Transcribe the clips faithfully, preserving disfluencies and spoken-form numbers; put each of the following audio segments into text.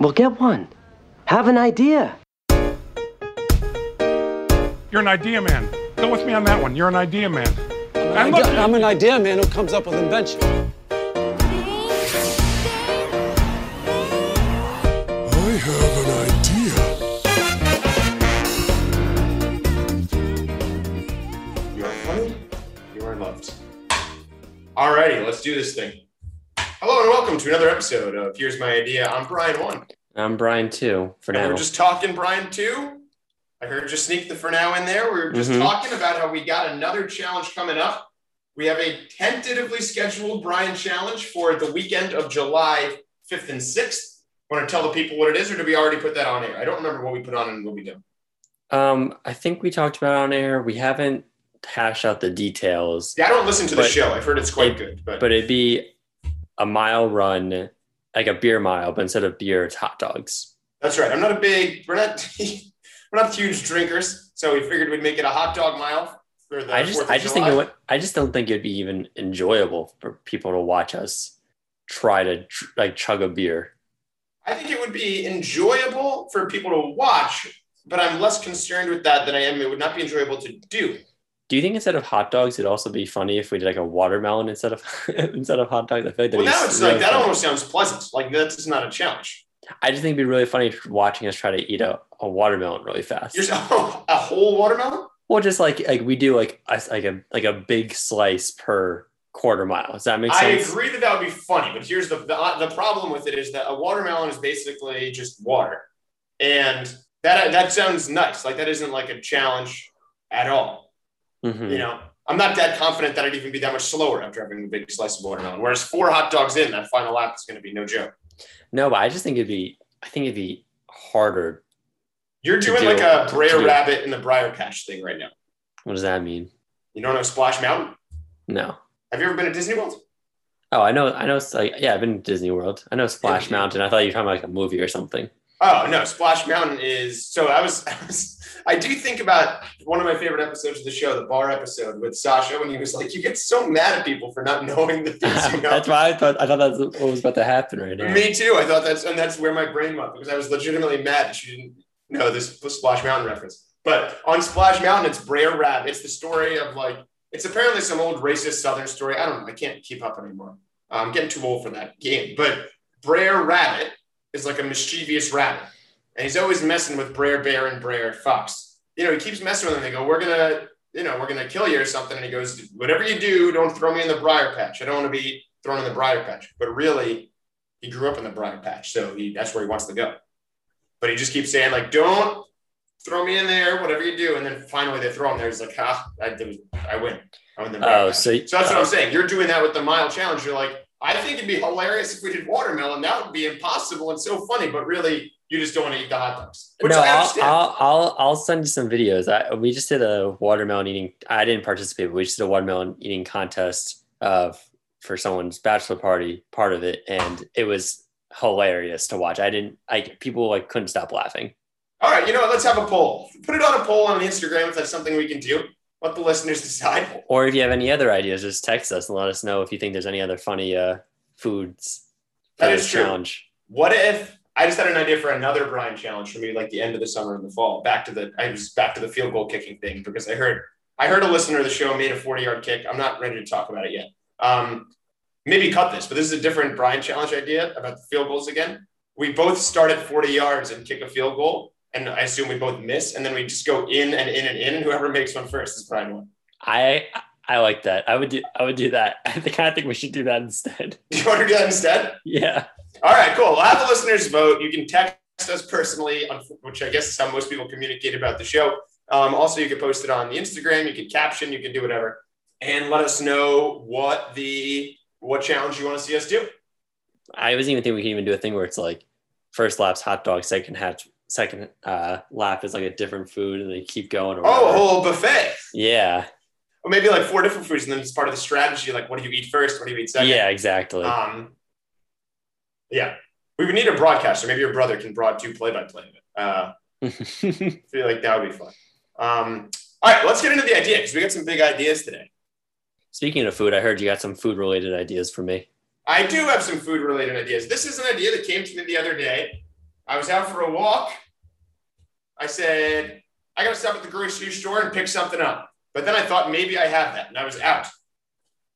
Well, get one. Have an idea. You're an idea man. Go with me on that one. You're an idea man. I'm, idea, I'm an idea man who comes up with invention. I have an idea. You are funny. You are loved. Alrighty, let's do this thing. Hello and welcome to another episode of Here's My Idea. I'm Brian one. I'm Brian two for and now. We're just talking Brian two. I heard you sneak the for now in there. We were just mm-hmm. talking about how we got another challenge coming up. We have a tentatively scheduled Brian challenge for the weekend of July fifth and sixth. Want to tell the people what it is, or did we already put that on air? I don't remember what we put on and what we did. Um, I think we talked about it on air. We haven't hashed out the details. Yeah, I don't listen to the show. I've heard it's quite it, good. But, but it'd be a mile run, like a beer mile, but instead of beer, it's hot dogs. That's right. I'm not a big, we're not, we're not huge drinkers. So we figured we'd make it a hot dog mile. For the I just, I just think, it would, I just don't think it'd be even enjoyable for people to watch us try to like chug a beer. I think it would be enjoyable for people to watch, but I'm less concerned with that than I am. It would not be enjoyable to do. Do you think instead of hot dogs, it'd also be funny if we did like a watermelon instead of instead of hot dogs? I feel like that'd well, now it's really like that funny. Almost sounds pleasant. Like that's not a challenge. I just think it'd be really funny watching us try to eat a, a watermelon really fast. You're, oh, a whole watermelon? Well, just like like we do like a, like a like a big slice per quarter mile. Does that make sense? I agree that that would be funny, but here's the the, the problem with it is that a watermelon is basically just water, and that that sounds nice. Like that isn't like a challenge at all. Mm-hmm. You know, I'm not that confident that I'd even be that much slower after having a big slice of watermelon. Whereas four hot dogs in, that final lap is going to be no joke. No, but I just think it'd be, I think it'd be harder. You're doing do, like a Br'er Rabbit in the Briar Patch thing right now. What does that mean? You don't know Splash Mountain? No. Have you ever been to Disney World? Oh, I know. I know. It's like, yeah, I've been to Disney World. I know Splash yeah. Mountain. I thought you were talking about like a movie or something. Oh, no, Splash Mountain is, so I was, I was, I do think about one of my favorite episodes of the show, the bar episode with Sasha, when he was like, you get so mad at people for not knowing the things you know. That's why I thought, I thought that's what was about to happen right now. Me too, I thought that's, and that's where my brain went, because I was legitimately mad that she didn't know this Splash Mountain reference. But on Splash Mountain, it's Br'er Rabbit. It's the story of like, it's apparently some old racist Southern story. I don't know, I can't keep up anymore. I'm getting too old for that game, but Br'er Rabbit is like a mischievous rabbit. And he's always messing with Br'er Bear and Br'er Fox. You know, he keeps messing with them. They go, we're going to, you know, we're going to kill you or something. And he goes, whatever you do, don't throw me in the Briar Patch. I don't want to be thrown in the Briar Patch. But really, he grew up in the Briar Patch. So he, that's where he wants to go. But he just keeps saying like, don't throw me in there, whatever you do. And then finally they throw him there. He's like, ha, I, I win. I win the Briar oh, Patch. So, so that's uh, what I'm saying. You're doing that with the mile challenge. You're like, I think it'd be hilarious if we did watermelon. That would be impossible and so funny, but really, you just don't want to eat the hot dogs. Which no, I understand. I'll, I'll, I'll send you some videos. I, we just did a watermelon eating. I didn't participate, but we just did a watermelon eating contest uh, for someone's bachelor party, part of it, and it was hilarious to watch. I didn't, I people like couldn't stop laughing. All right, you know what? Let's have a poll. Put it on a poll on Instagram if that's something we can do. Let the listeners decide. Or if you have any other ideas, just text us and let us know if you think there's any other funny uh, foods. That is true. Challenge. What if I just had an idea for another Brian challenge for me, like the end of the summer and the fall? Back to the I was back to the field goal kicking thing because I heard I heard a listener of the show made a forty-yard kick. I'm not ready to talk about it yet. Um, maybe cut this, but this is a different Brian challenge idea about the field goals again. We both start at forty yards and kick a field goal. And I assume we both miss, and then we just go in and in and in, and whoever makes one first is Brian one. I I like that. I would do I would do that. I think I think we should do that instead. You want to do that instead? Yeah. All right, cool. We'll have the listeners vote. You can text us personally, which I guess is how most people communicate about the show. Um, also, you can post it on the Instagram. You can caption. You can do whatever, and let us know what the what challenge you want to see us do. I wasn't even thinking we could even do a thing where it's like first lap's hot dog, second hatch. Second uh, lap is like a different food and they keep going. Or oh, a whole buffet. Yeah. Or maybe like four different foods and then it's part of the strategy. Like, what do you eat first? What do you eat second? Yeah, exactly. Um, yeah. We would need a broadcaster. Maybe your brother can broad two play-by-play of it. Uh, I feel like that would be fun. Um, all right, let's get into the idea because we got some big ideas today. Speaking of food, I heard you got some food-related ideas for me. I do have some food-related ideas. This is an idea that came to me the other day. I was out for a walk. I said, I got to stop at the grocery store and pick something up. But then I thought maybe I have that, and I was out.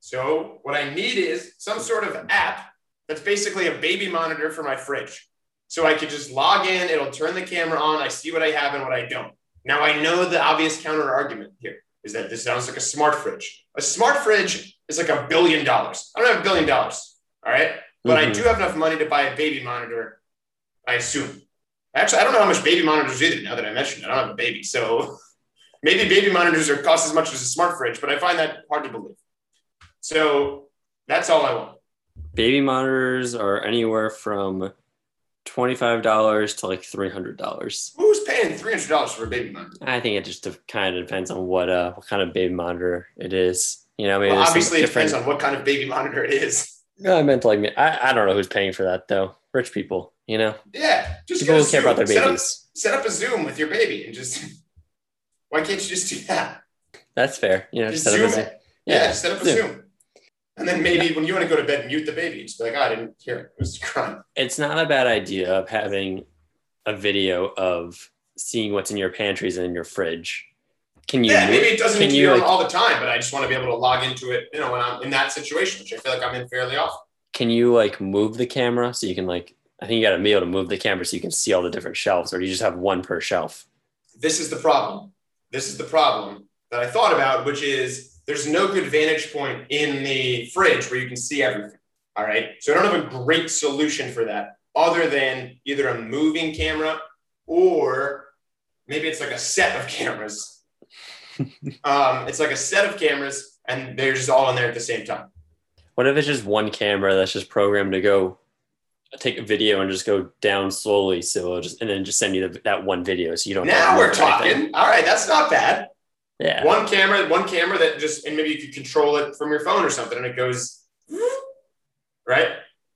So what I need is some sort of app that's basically a baby monitor for my fridge. So I could just log in, it'll turn the camera on, I see what I have and what I don't. Now I know the obvious counter argument here is that this sounds like a smart fridge. A smart fridge is like a billion dollars. I don't have a billion dollars, all right? But mm-hmm. I do have enough money to buy a baby monitor, I assume. Actually, I don't know how much baby monitors either now that I mentioned it. I don't have a baby. So maybe baby monitors are cost as much as a smart fridge, but I find that hard to believe. So that's all I want. Baby monitors are anywhere from twenty-five dollars to like three hundred dollars. Who's paying three hundred dollars for a baby monitor? I think it just kind of depends on what uh what kind of baby monitor it is. You know, I mean, well, obviously it depends on what kind of baby monitor it is. No, I meant like me. I, I don't know who's paying for that though. Rich people, you know. Yeah, just people who care about their babies. Set up, set up a Zoom with your baby and just. Why can't you just do that? That's fair. You know, just set up a Zoom. Yeah, yeah, set up a Zoom. Zoom. And then maybe when you want to go to bed, mute the baby. Just be like, oh, I didn't hear it. It was crying. It's not a bad idea of having a video of seeing what's in your pantries and in your fridge. Can you? Yeah, maybe it doesn't need to be on all the time, but I just want to be able to log into it, you know, when I'm in that situation, which I feel like I'm in fairly often. Can you like move the camera so you can like, I think you got to be able to move the camera so you can see all the different shelves, or do you just have one per shelf? This is the problem. This is the problem that I thought about, which is, there's no good vantage point in the fridge where you can see everything, all right? So I don't have a great solution for that other than either a moving camera or maybe it's like a set of cameras. um, it's like a set of cameras and they're just all in there at the same time. What if it's just one camera that's just programmed to go take a video and just go down slowly, so it'll just, and then just send you the, that one video so you don't. Now we're talking. Anything. All right, that's not bad. Yeah. One camera, one camera that just, and maybe you could control it from your phone or something and it goes, right?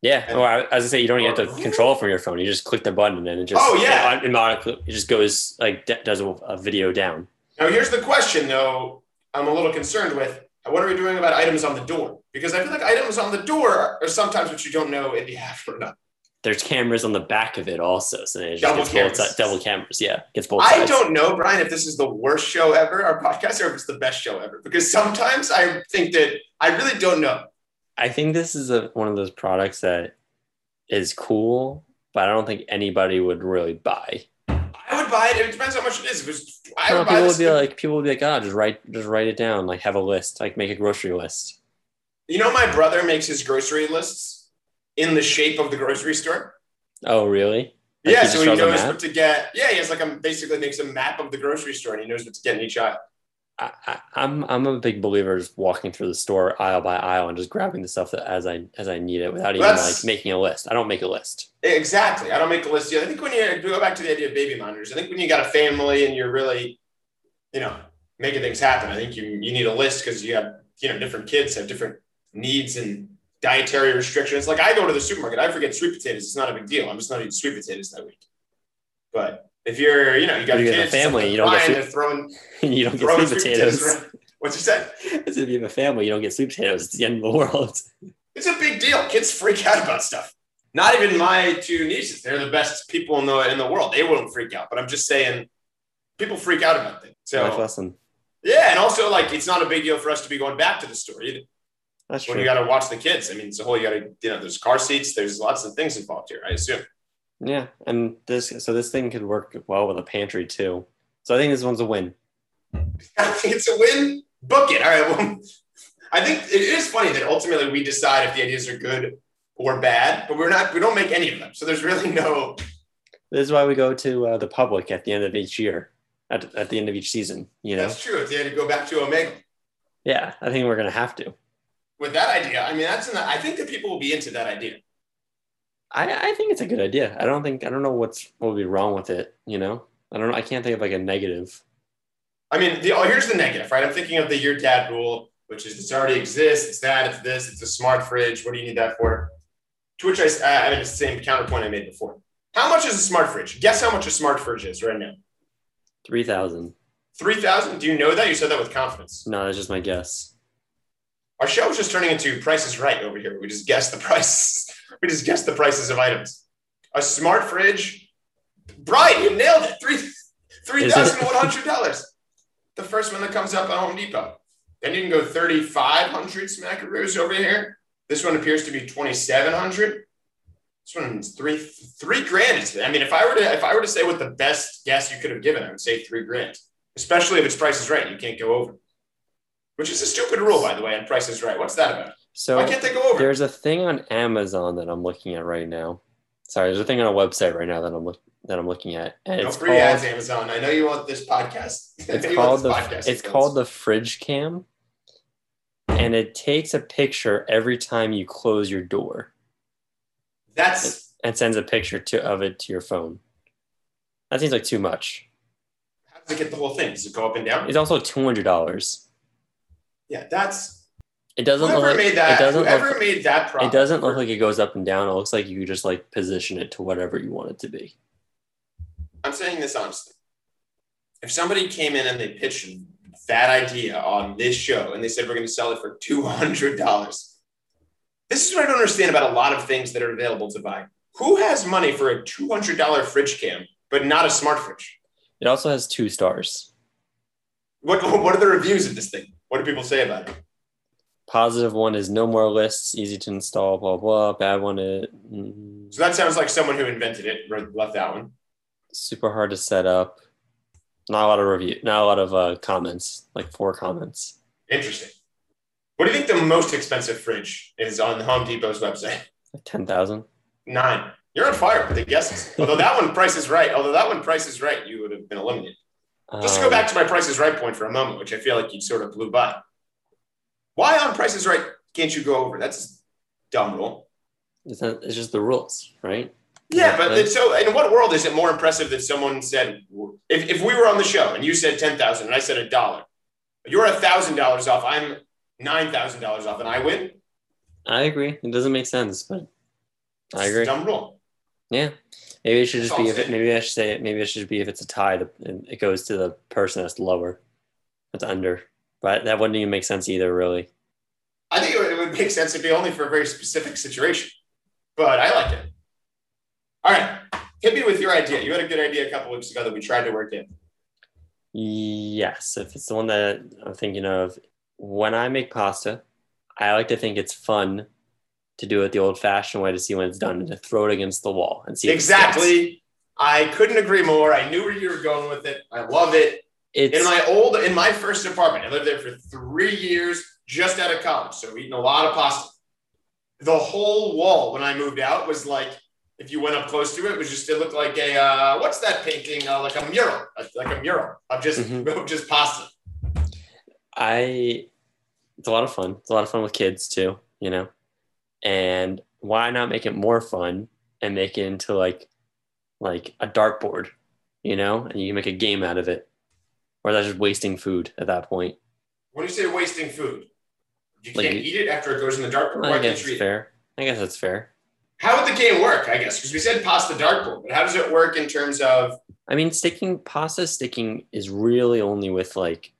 Yeah. And, well, as I say, you don't even have to control it from your phone. You just click the button and then it just, oh, yeah. You know, it just goes like, does a video down. Now, here's the question though, I'm a little concerned with, what are we doing about items on the door? Because I feel like items on the door are sometimes what you don't know if you have or not. There's cameras on the back of it also. So it just double, gets cameras. Both, double cameras. Yeah. Gets both sides. I don't know, Brian, if this is the worst show ever, our podcast, or if it's the best show ever, because sometimes I think that I really don't know. I think this is a, one of those products that is cool, but I don't think anybody would really buy. I would buy it. It depends how much it is. It was, I no, would people buy would be like, people would be like, ah, oh, just write, just write it down. Like have a list, like make a grocery list. You know, my brother makes his grocery lists in the shape of the grocery store. Oh, really? Like yeah, he so he knows what to get. Yeah, he has like a, basically makes a map of the grocery store and he knows what to get in each aisle. I, I, I'm I'm a big believer just walking through the store aisle by aisle and just grabbing the stuff that as I as I need it without even That's, like making a list. I don't make a list. Exactly. I don't make a list yet. I think when you go back to the idea of baby monitors, I think when you got a family and you're really, you know, making things happen, I think you, you need a list because you have, you know, different kids have different needs and dietary restrictions. Like I go to the supermarket, I forget sweet potatoes. It's not a big deal. I'm just not eating sweet potatoes that week. But if you're, you know, you got you kids, a family, you don't get sweet, throwing, you don't get sweet potatoes. potatoes what you said? If you have a family, you don't get sweet potatoes. It's the end of the world. It's a big deal. Kids freak out about stuff. Not even my two nieces. They're the best people in the in the world. They wouldn't freak out. But I'm just saying, people freak out about things. So life lesson. Yeah, and also like it's not a big deal for us to be going back to the store either. That's true. When you got to watch the kids. I mean, it's a whole, you got to, you know, there's car seats. There's lots of things involved here, I assume. Yeah. And this, so this thing could work well with a pantry too. So I think this one's a win. I think it's a win. Book it. All right. Well, I think it is funny that ultimately we decide if the ideas are good or bad, but we're not, we don't make any of them. So there's really no. This is why we go to uh, the public at the end of each year, at, at the end of each season, you know? That's true. At the end, you go back to Omega. Yeah. I think we're going to have to. With that idea, I mean, that's. An, I think that people will be into that idea. I, I think it's a good idea. I don't think I don't know what's what would be wrong with it. You know, I don't. I can't think of like a negative. I mean, the, oh, here's the negative, right? I'm thinking of the your dad rule, which is it's already exists. It's that. It's this. It's a smart fridge. What do you need that for? To which I, I mean, it's the same counterpoint I made before. How much is a smart fridge? Guess how much a smart fridge is right now. Three thousand. Three thousand. Do you know that? You said that with confidence. No, that's just my guess. Our show is just turning into Price is Right over here. We just guess the price. We just guess the prices of items. A smart fridge Brian, you nailed it. Three three thousand one hundred dollars. The first one that comes up at Home Depot. Then you can go thirty five hundred smackaroos over here. This one appears to be twenty seven hundred. This one's three three grand. I mean, if I were to if I were to say what the best guess you could have given, I would say three grand. Especially if it's Price is Right, you can't go over. Which is a stupid rule, by the way. And Price is Right. What's that about? So why can't they go over? There's a thing on Amazon that I'm looking at right now. Sorry, there's a thing on a website right now that I'm looking that I'm looking at. And no it's free called, ads, Amazon. I know you want this podcast. It's called the podcast it's called the Fridge Cam, and it takes a picture every time you close your door. That's and sends a picture to of it to your phone. That seems like too much. How does it get the whole thing? Does it go up and down? It's also two hundred dollars. Yeah, that's. It doesn't whoever look like made that, it doesn't whoever look, made that problem. It doesn't look like it goes up and down. It looks like you just like position it to whatever you want it to be. I'm saying this honestly. If somebody came in and they pitched that idea on this show and they said we're going to sell it for two hundred dollars, this is what I don't understand about a lot of things that are available to buy. Who has money for a two hundred dollars fridge cam, but not a smart fridge? It also has two stars. What What are the reviews of this thing? What do people say about it? Positive one is no more lists, easy to install, blah, blah. Bad one is... Mm. So that sounds like someone who invented it left that one. Super hard to set up. Not a lot of review, not a lot of uh, comments, like four comments. Interesting. What do you think the most expensive fridge is on Home Depot's website? ten thousand dollars. Nine. You're on fire with the guesses. Although that one, Price is Right. Although that one, Price is Right, you would have been eliminated. Um, Just to go back to my Price is Right point for a moment, which I feel like you sort of blew by. Why on Price is Right can't you go over? That's a dumb rule. It's, not, it's just the rules, right? Yeah, but it's so in what world is it more impressive that someone said, if, if we were on the show and you said ten thousand dollars and I said a dollar, you're one thousand dollars off, I'm nine thousand dollars off, and I win? I agree. It doesn't make sense, but I agree. It's a dumb rule. Yeah. Maybe it should just be, if it, maybe I should say it, maybe it should be if it's a tie, it goes to the person that's lower, that's under. But that wouldn't even make sense either, really. I think it would make sense. It'd be only for a very specific situation. But I like it. All right. Hit me with your idea. You had a good idea a couple weeks ago that we tried to work in. Yes. If it's the one that I'm thinking of, when I make pasta, I like to think it's fun to do it the old-fashioned way to see when it's done and to throw it against the wall and see. Exactly. I couldn't agree more. I knew where you were going with it. I love it. It's, in my old, in my first apartment, I lived there for three years, just out of college. So eating a lot of pasta. The whole wall when I moved out was like, if you went up close to it, it was just, it looked like a, uh, what's that painting? Uh, like a mural, like a mural of just, mm-hmm. just pasta. I, it's a lot of fun. It's a lot of fun with kids too, you know, and why not make it more fun and make it into like, like a dartboard, you know, and you can make a game out of it. Or that's just wasting food at that point. When you say wasting food, you like, can't eat it after it goes in the dartboard. I guess it's fair. It? I guess that's fair. How would the game work, I guess? Because we said pasta dartboard, but how does it work in terms of... I mean, sticking pasta sticking is really only with, like,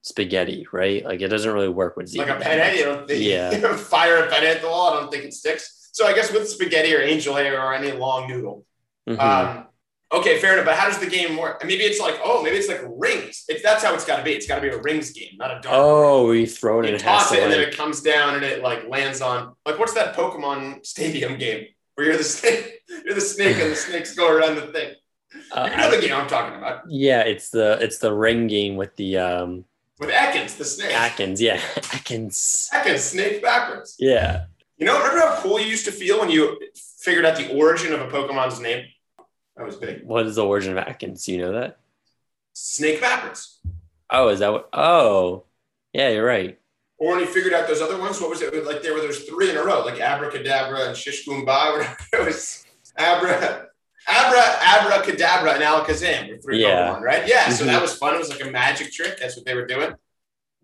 spaghetti, right? Like, it doesn't really work with... Like a penne? You don't think, yeah. You know, fire a penne at the wall? I don't think it sticks. So I guess with spaghetti or angel hair or any long noodle... Mm-hmm. Um, Okay, fair enough, but how does the game work? Maybe it's like, oh, maybe it's like rings. It's, that's how it's got to be. It's got to be a rings game, not a dart. Oh, we throw it in. You toss it, and then it comes down, and it like lands on. Like, what's that Pokemon Stadium game where you're the snake, you're the snake, and the snakes go around the thing? Uh, you know the game I'm talking about. Yeah, it's the it's the ring game with the um. With Ekans, the snake. Ekans, yeah, Ekans. Ekans, snake backwards. Yeah. You know, remember how cool you used to feel when you figured out the origin of a Pokemon's name? That was big. What is the origin of Ekans? Do you know that? Snake backwards. Oh, is that what? Oh, yeah, you're right. Or when he figured out those other ones, what was it? Like there were those three in a row, like Abracadabra and Shish Goomba, whatever it was. Abra, Abra, Abracadabra and Alakazam were three yeah. Pokemon, right? Yeah, so that was fun. It was like a magic trick. That's what they were doing.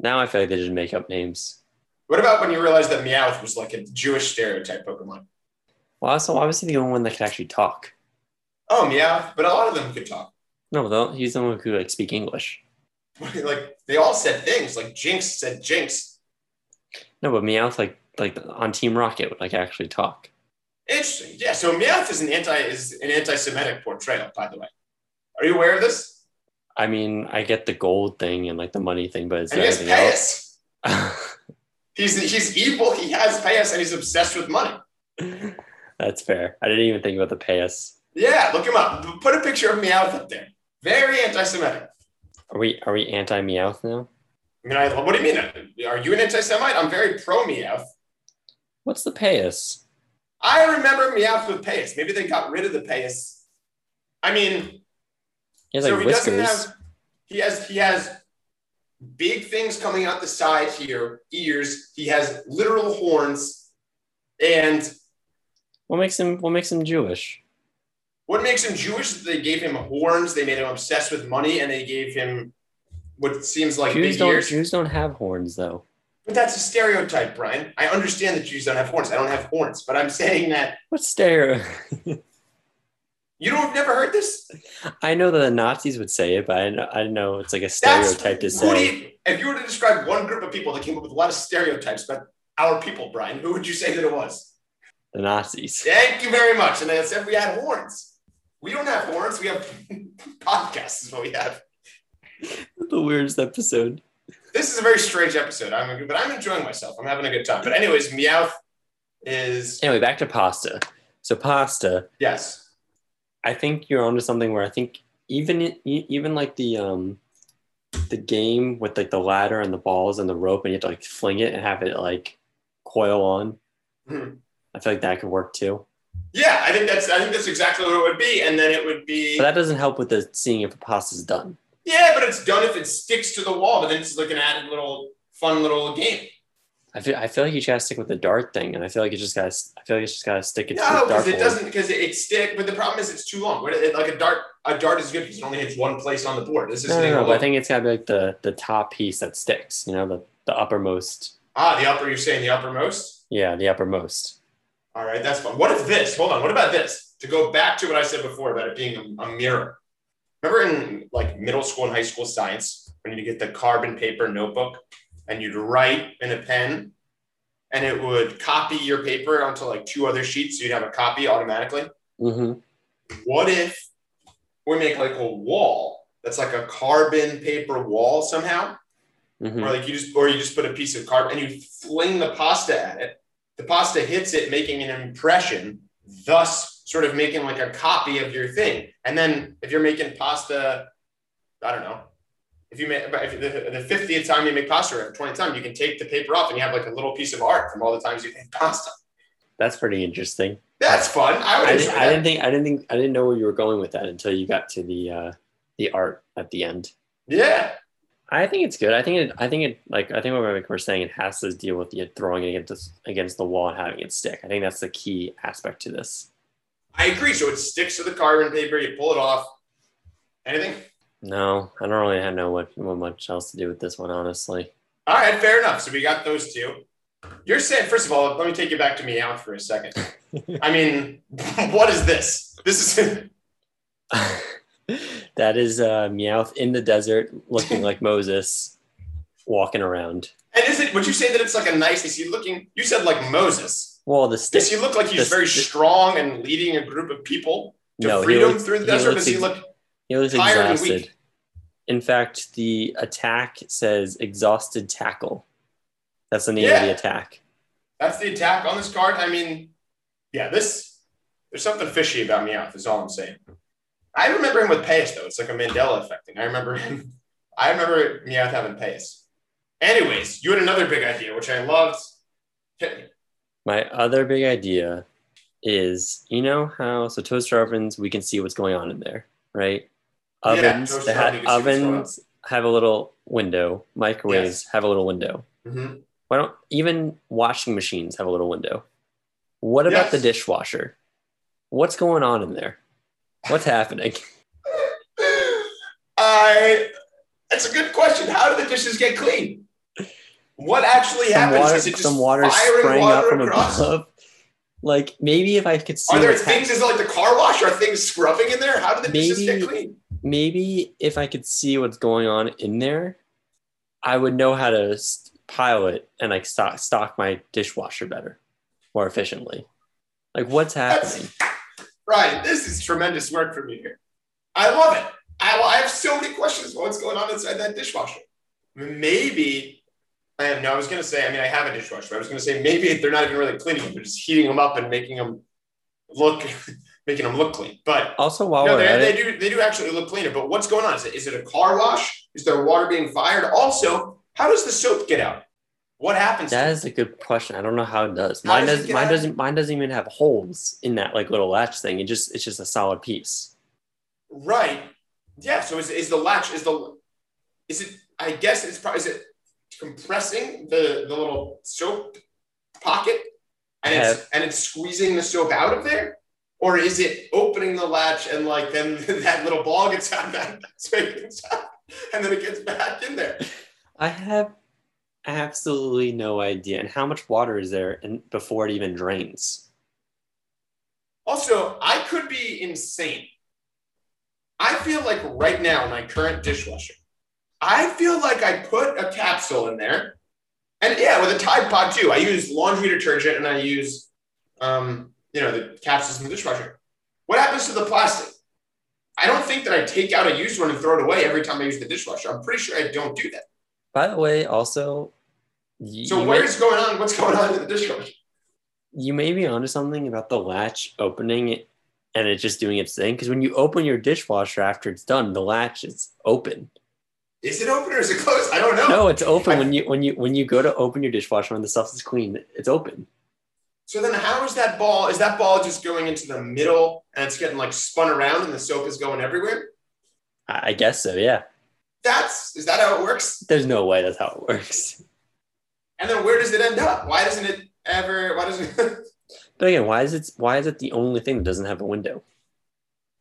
Now I feel like they just make up names. What about when you realized that Meowth was like a Jewish stereotype Pokemon? Well, also, obviously the only one that could actually talk. Oh, yeah, but a lot of them could talk. No, though he's the one who could like speak English. Like they all said things. Like Jinx said Jinx. No, but Meowth like like on Team Rocket would like actually talk. Interesting. Yeah. So Meowth is an anti is an anti-Semitic portrayal, by the way. Are you aware of this? I mean, I get the gold thing and like the money thing, but is and there he has Payos. Else? he's he's evil. He has Payos, and he's obsessed with money. That's fair. I didn't even think about the Payos. Yeah, look him up. Put a picture of Meowth up there. Very anti-Semitic. Are we are we anti-Meowth now? I mean, I, what do you mean? Are you an anti-Semite? I'm very pro-Meowth. What's the Payos? I remember Meowth with Payos. Maybe they got rid of the Payos. I mean, he has, like, so he whiskers. doesn't have. He has he has big things coming out the side here, ears. He has literal horns, and what makes him what makes him Jewish? What makes him Jewish is they gave him horns. They made him obsessed with money, and they gave him what seems like Jews big don't, ears. Jews don't have horns, though. But that's a stereotype, Brian. I understand that Jews don't have horns. I don't have horns, but I'm saying that. What stereotype? You don't have never heard this? I know that the Nazis would say it, but I know, I know it's like a stereotype that's, to say. You, if you were to describe one group of people that came up with a lot of stereotypes about our people, Brian, who would you say that it was? The Nazis. Thank you very much. And I said we had horns. We don't have horns. We have podcasts is what we have. The weirdest episode. This is a very strange episode, I'm, but I'm enjoying myself. I'm having a good time. But anyways, Meowth is... Anyway, back to pasta. So pasta. Yes. I think you're onto something where I think even even like the um, the game with like the ladder and the balls and the rope and you have to like fling it and have it like coil on. Mm-hmm. I feel like that could work too. Yeah, I think that's I think that's exactly what it would be. And then it would be... But that doesn't help with the seeing if the pasta's done. Yeah, but it's done if it sticks to the wall, but then it's like an added little fun little game. I feel I feel like you gotta stick with the dart thing, and I feel like you just gotta I feel like you just gotta stick it. No, because it doesn't because it, it stick. But the problem is it's too long. It, like a dart, a dart is good because it only hits one place on the board. This is no, no, no but I think it's gotta be like the the top piece that sticks. You know, the the uppermost. Ah, the upper. You're saying the uppermost? Yeah, the uppermost. All right, that's fun. What if this? Hold on. What about this? To go back to what I said before about it being a, a mirror. Remember in like middle school and high school science when you get the carbon paper notebook and you'd write in a pen and it would copy your paper onto like two other sheets. So you'd have a copy automatically. Mm-hmm. What if we make like a wall that's like a carbon paper wall somehow? Mm-hmm. Or like you just, or you just put a piece of carbon and you fling the pasta at it. The pasta hits it, making an impression, thus sort of making like a copy of your thing. And then if you're making pasta, I don't know, if you make if the, the fiftieth time you make pasta or twentieth time, you can take the paper off and you have like a little piece of art from all the times you've made pasta. That's pretty interesting. That's fun. I would I, didn't, I didn't think I didn't think I didn't know where you were going with that until you got to the uh, the art at the end. Yeah. I think it's good. I think it I think it like I think what we're saying, it has to deal with you throwing it against against the wall and having it stick. I think that's the key aspect to this. I agree. So it sticks to the carbon paper. You pull it off. Anything? No, I don't really know what, what much else to do with this one, honestly. All right, fair enough. So we got those two. You're saying, first of all, let me take you back to Meowth for a second. I mean, what is this? This is... That is uh, Meowth in the desert looking like Moses walking around. And is it, would you say that it's like a nice, is he looking, you said like Moses. Well, the stick. Does he look like he's the, very the, strong and leading a group of people to no, freedom looked, through the desert? Does he look ex- he looks tired exhausted. And weak? In fact, the attack says "exhausted tackle." That's the name yeah. of the attack. That's the attack on this card. I mean, yeah, this there's something fishy about Meowth. Is all I'm saying. I remember him with Payos though. It's like a Mandela effect thing. I remember him. I remember Meowth having Payos. Anyways, you had another big idea, which I loved. Hit me. My other big idea is, you know how, so toaster ovens, we can see what's going on in there, right? Ovens, yeah, they had, ovens have a little window. Microwaves yes. have a little window. Mm-hmm. Why don't, even washing machines have a little window. What about yes. the dishwasher? What's going on in there? What's happening? I, that's a good question. How do the dishes get clean? What actually some happens water, is it just some water sprang water up from above. Like maybe if I could see. Are there things? Happening. Is it like the car wash? Are things scrubbing in there? How do the maybe, dishes get clean? Maybe if I could see what's going on in there, I would know how to pile it and like stock, stock my dishwasher better, more efficiently. Like, what's happening? Right. This is tremendous work from you here. I love it. I, I have so many questions about what's going on inside that dishwasher. Maybe, I have no, I was going to say, I mean, I have a dishwasher, but I was going to say maybe they're not even really cleaning them. They're just heating them up and making them look, making them look clean. But also, while no, we're at they, it. They do, they do actually look cleaner, but what's going on? Is it, is it a car wash? Is there water being fired? Also, how does the soap get out? What happens? That is a good question. I don't know how it does. Mine does. Mine doesn't. Mine doesn't even have holes in that like little latch thing. It just. It's just a solid piece. Right. Yeah. So is is the latch? Is the? Is it? I guess it's probably. Is it compressing the the little soap pocket, and yeah. it's and it's squeezing the soap out of there, or is it opening the latch and like then that little ball gets out of that soap inside, and then it gets back in there? I have. Absolutely no idea. And how much water is there in, before it even drains? Also, I could be insane. I feel like right now, my current dishwasher, I feel like I put a capsule in there. And yeah, with a Tide Pod too. I use laundry detergent and I use, um, you know, the capsules in the dishwasher. What happens to the plastic? I don't think that I take out a used one and throw it away every time I use the dishwasher. I'm pretty sure I don't do that. By the way, also... So what is going on? What's going on in the dishwasher? You may be onto something about the latch opening it and it just doing its thing. Because when you open your dishwasher after it's done, the latch is open. Is it open or is it closed? I don't know. No, it's open. I, when you when you, when you go to open your dishwasher when the stuff is clean, it's open. So then how is that ball... Is that ball just going into the middle and it's getting like spun around and the soap is going everywhere? I guess so, yeah. That's, is that how it works? There's no way that's how it works. And then where does it end up? Why doesn't it ever, why doesn't it? But again, why is it, why is it the only thing that doesn't have a window?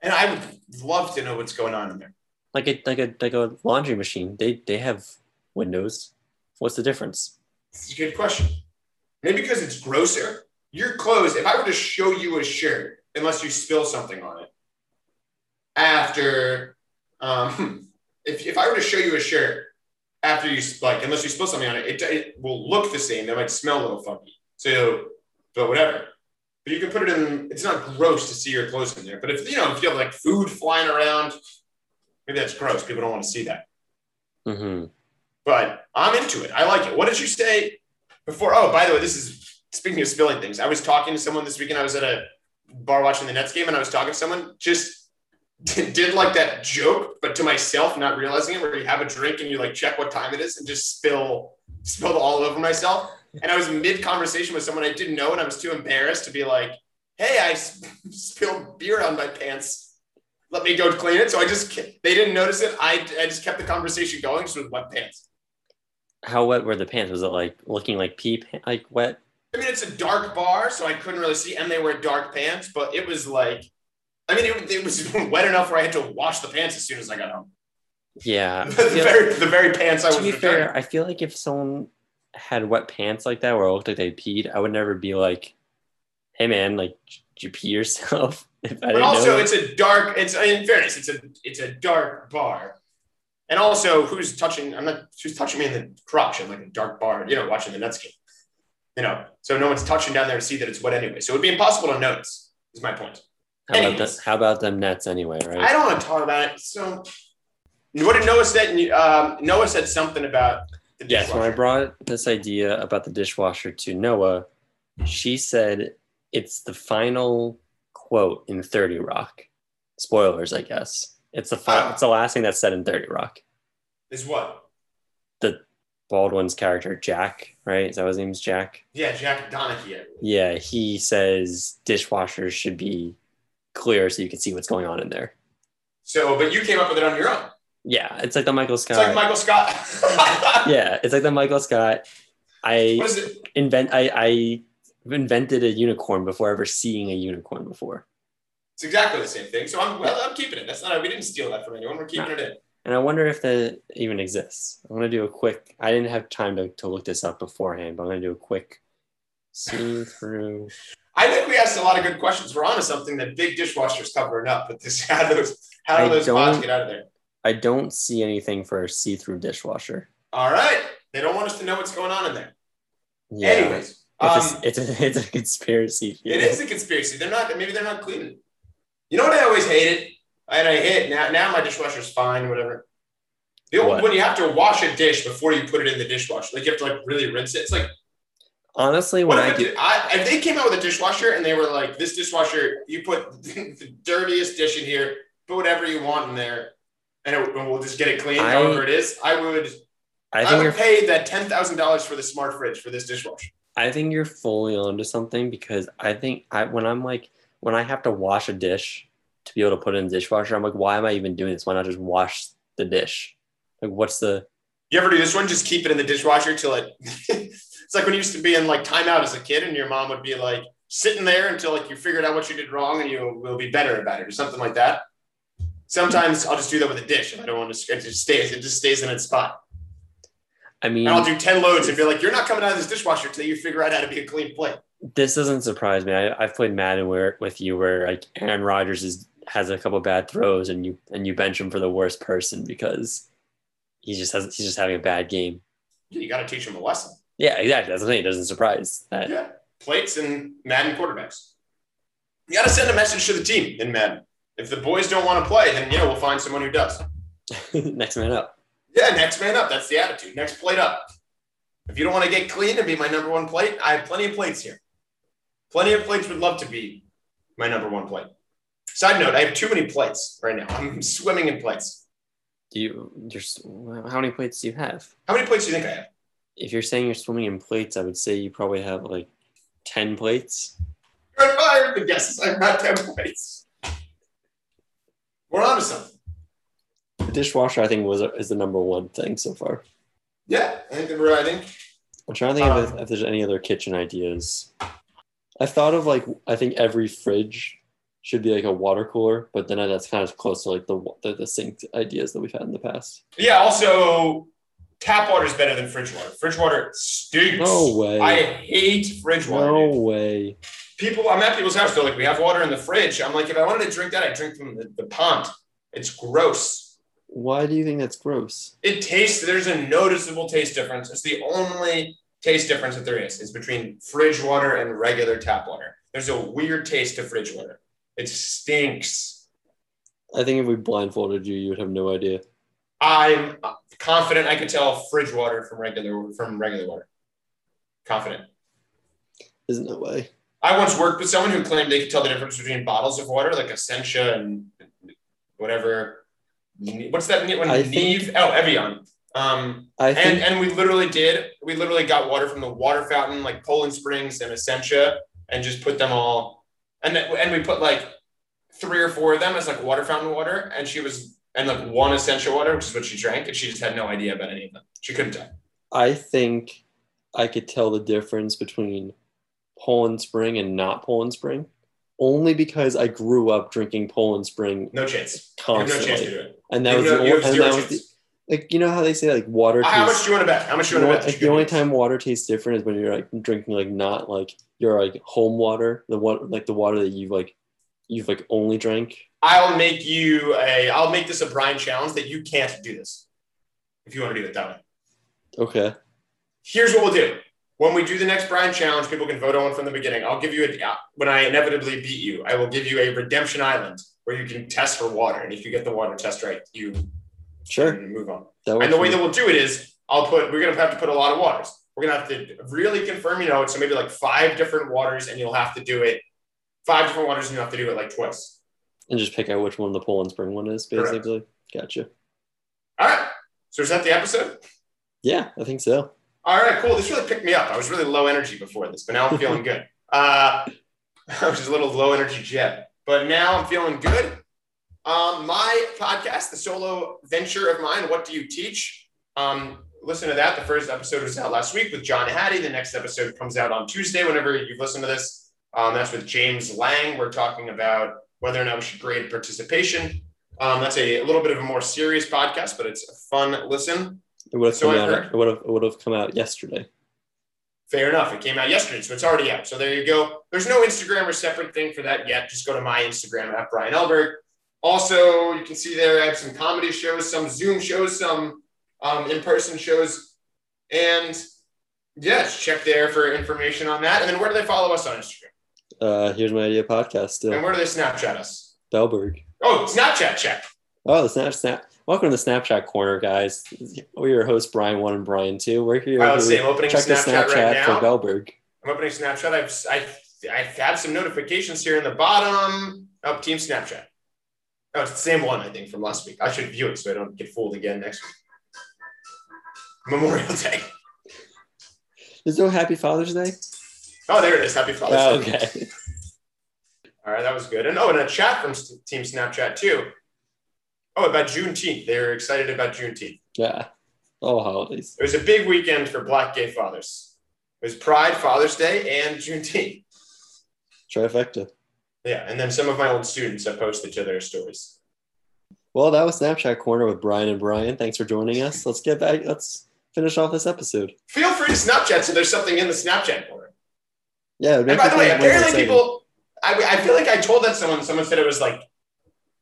And I would love to know what's going on in there. Like a, like a, like a laundry machine. They, they have windows. What's the difference? It's a good question. Maybe because it's grosser. Your clothes, if I were to show you a shirt, unless you spill something on it, after, um, If, if I were to show you a shirt after you, like, unless you spill something on it, it, it will look the same. It might smell a little funky. So, but whatever. But you can put it in, it's not gross to see your clothes in there. But if, you know, if you have like food flying around, maybe that's gross. People don't want to see that. Mm-hmm. But I'm into it. I like it. What did you say before? Oh, by the way, this is, speaking of spilling things, I was talking to someone this weekend. I was at a bar watching the Nets game and I was talking to someone just, did like that joke, but to myself, not realizing it, where you have a drink and you like check what time it is and just spill, spill all over myself. And I was mid conversation with someone I didn't know. And I was too embarrassed to be like, hey, I spilled beer on my pants. Let me go clean it. So I just, they didn't notice it. I, I just kept the conversation going just with wet pants. How wet were the pants? Was it like looking like pee, like wet? I mean, it's a dark bar, so I couldn't really see. And they were dark pants, but it was like, I mean, it, it was wet enough where I had to wash the pants as soon as I got home. Yeah. the, very, like, the very pants I was returning. To be fair, I feel like if someone had wet pants like that where it looked like they peed, I would never be like, hey, man, like, did you pee yourself? If I but didn't also, know. It's a dark, It's I mean, in fairness, it's a it's a dark bar. And also, who's touching, I'm not, who's touching me in the crotch in like a dark bar, you know, watching the Nets game. You know, so no one's touching down there to see that it's wet anyway. So it would be impossible to notice, is my point. How about, the, how about them Nets anyway, right? I don't want to talk about it. So, what did Noah say? Um, Noah said something about the dishwasher. Yes, when I brought this idea about the dishwasher to Noah, she said it's the final quote in thirty Rock. Spoilers, I guess. It's the fi- uh, it's the last thing that's said in thirty Rock. Is what? The Baldwin's character, Jack, right? Is that what his name's Jack? Yeah, Jack Donaghy. Yeah, he says dishwashers should be clear so you can see what's going on in there. So, but you came up with it on your own. Yeah, it's like the Michael Scott. It's like Michael Scott. Yeah, it's like the Michael Scott. I what is it? invent. I, I invented a unicorn before ever seeing a unicorn before. It's exactly the same thing. So I'm well. I'm keeping it. That's not. We didn't steal that from anyone. We're keeping no. it in. And I wonder if that even exists. I'm gonna do a quick. I didn't have time to to look this up beforehand, but I'm gonna do a quick see through. I think we asked a lot of good questions. We're onto something that big dishwashers covering up, but this how do those how do those pods get out of there? I don't see anything for a see-through dishwasher. All right, they don't want us to know what's going on in there. Yeah. Anyways, It's, um, a, it's, a, it's a conspiracy theory. It is a conspiracy. They're not, maybe they're not cleaning. You know what I always hated? And I hate now, now my dishwasher's fine, whatever. The old, what? When you have to wash a dish before you put it in the dishwasher, like you have to like really rinse it. It's like, honestly, when I do, I, if they came out with a dishwasher and they were like, this dishwasher, you put the dirtiest dish in here, put whatever you want in there, and, it, and we'll just get it clean, I, however it is. I would, I, think I would pay that ten thousand dollars for the smart fridge for this dishwasher. I think you're fully onto something, because I think I when I'm like, when I have to wash a dish to be able to put it in the dishwasher, I'm like, why am I even doing this? Why not just wash the dish? Like, what's the... You ever do this one? Just keep it in the dishwasher till it... It's like when you used to be in like timeout as a kid and your mom would be like sitting there until like you figured out what you did wrong and you will be better about it or something like that. Sometimes I'll just do that with a dish if I don't want to... It just stays, it just stays in its spot. I mean, and I'll do ten loads and be like, you're not coming out of this dishwasher until you figure out how to be a clean plate. This doesn't surprise me. I, I've played Madden where, with you where like Aaron Rodgers is, has a couple bad throws and you and you bench him for the worst person because he just has he's just having a bad game. Yeah, you got to teach him a lesson. Yeah, exactly. That's the thing. It doesn't surprise that. Yeah, plates and Madden quarterbacks. You got to send a message to the team in Madden. If the boys don't want to play, then you know we'll find someone who does. Next man up. Yeah, next man up. That's the attitude. Next plate up. If you don't want to get clean and be my number one plate, I have plenty of plates here. Plenty of plates would love to be my number one plate. Side note, I have too many plates right now. I'm swimming in plates. Do you, you're, how many plates do you have? How many plates do you think I have? If you're saying you're swimming in plates, I would say you probably have like ten plates. You're fired the guesses. I've got ten plates. We're on to something. The dishwasher, I think, was is the number one thing so far. Yeah, I think we're. I think. I'm trying to think um, if, if there's any other kitchen ideas. I thought of like I think every fridge should be like a water cooler, but then that's kind of close to like the the, the sink ideas that we've had in the past. Yeah. Also, tap water is better than fridge water. Fridge water stinks. No way. I hate fridge water. No dude. way. People, I'm at people's house. They're like, we have water in the fridge. I'm like, if I wanted to drink that, I drink from the, the pond. It's gross. Why do you think that's gross? It tastes, there's a noticeable taste difference. It's the only taste difference that there is. It's between fridge water and regular tap water. There's a weird taste to fridge water. It stinks. I think if we blindfolded you, you would have no idea. I'm confident I could tell fridge water from regular from regular water. Confident. Isn't that way? I once worked with someone who claimed they could tell the difference between bottles of water, like Essentia and whatever. What's that when Neve? Oh, Evian. Um, I think, and and we literally did. We literally got water from the water fountain, like Poland Springs and Essentia, and just put them all. And and we put like three or four of them as like water fountain water, and she was and like one Essentia water, which is what she drank, and she just had no idea about any of them. She couldn't tell. I think I could tell the difference between Poland Spring and not Poland Spring, only because I grew up drinking Poland Spring. No chance. Constantly. You have no chance to do it. And that you was, know, the, and that was the, like, you know how they say like water tastes. How much do you want to bet? How much do you want to bet? Like, the only use? time water tastes different is when you're like drinking like not like your like home water, the water like the water that you've like you've like only drank. I'll make you a. I'll make this a Brian challenge that you can't do this if you want to do it that way. Okay. Here's what we'll do. When we do the next Brian Challenge, people can vote on from the beginning. I'll give you a, when I inevitably beat you, I will give you a Redemption Island where you can test for water. And if you get the water test right, you sure can move on. And the way that we'll do it is I'll put, we're going to have to put a lot of waters. We're going to have to really confirm, you know, so maybe like five different waters and you'll have to do it, five different waters and you'll have to do it like twice. And just pick out which one the Poland Spring one is, basically. Correct. Gotcha. All right. So is that the episode? Yeah, I think so. All right, cool. This really picked me up. I was really low energy before this, but now I'm feeling good. Uh, I was just a little low energy Jeb, but now I'm feeling good. Um, my podcast, the solo venture of mine, What Do You Teach? Um, listen to that. The first episode was out last week with John Hattie. The next episode comes out on Tuesday, whenever you've listened to this. Um, that's with James Lang. We're talking about whether or not we should grade participation. Um, that's a, a little bit of a more serious podcast, but it's a fun listen. It would have so come out. It would have, it would have come out yesterday. Fair enough. It came out yesterday, so it's already out. So there you go. There's no Instagram or separate thing for that yet. Just go to my Instagram at Brian Elberg. Also, you can see there I have some comedy shows, some Zoom shows, some um, in-person shows, and Yes, check there for information on that. And then where do they follow us on Instagram? Uh, Here's My Idea podcast still. And where do they Snapchat us? Bellberg. Oh, Snapchat check. Oh, the Snap Snap. Welcome to the Snapchat corner, guys. We're your hosts, Brian One and Brian Two. We're here. I would say I'm opening check Snapchat, the Snapchat right now. For Bellberg. I'm opening Snapchat. I've I I have some notifications here in the bottom. Up, Team Snapchat. Oh, it's the same one, I think, from last week. I should view it so I don't get fooled again next week. Memorial Day. There's no Happy Father's Day? Oh, there it is. Happy Father's oh, Day. Okay. All right, that was good. And oh, and a chat from Team Snapchat, too. Oh, about Juneteenth. They're excited about Juneteenth. Yeah. Oh, holidays. It was a big weekend for Black gay fathers. It was Pride, Father's Day, and Juneteenth. Trifecta. Yeah, and then some of my old students have posted to their stories. Well, that was Snapchat Corner with Brian and Brian. Thanks for joining us. Let's get back. Let's finish off this episode. Feel free to Snapchat so there's something in the Snapchat corner. Yeah. And by the way, apparently people, I, I feel like I told that someone, someone said it was like,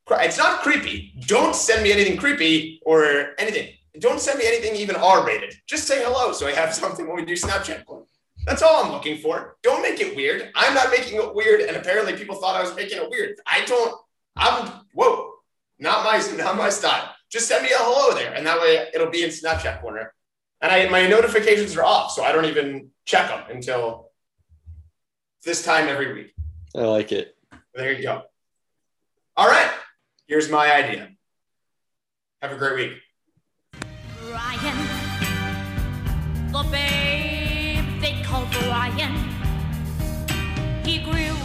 it's not creepy. Don't send me anything creepy or anything. Don't send me anything even R-rated. Just say hello so I have something when we do Snapchat corner. That's all I'm looking for. Don't make it weird. I'm not making it weird, and apparently people thought I was making it weird. I don't. I'm whoa, not my not my style. Just send me a hello there, and that way it'll be in Snapchat corner. And I my notifications are off, so I don't even check them until this time every week. I like it. There you go. All right, here's my idea. Have a great week. Brian, the babe. Called Brian. He grew,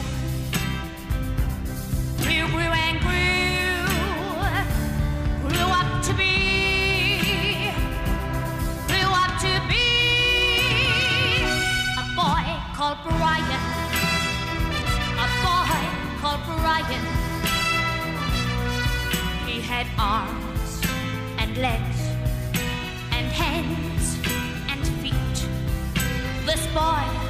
grew, grew and grew, grew up to be, grew up to be a boy called Brian, a boy called Brian. He had arms and legs and hands. This boy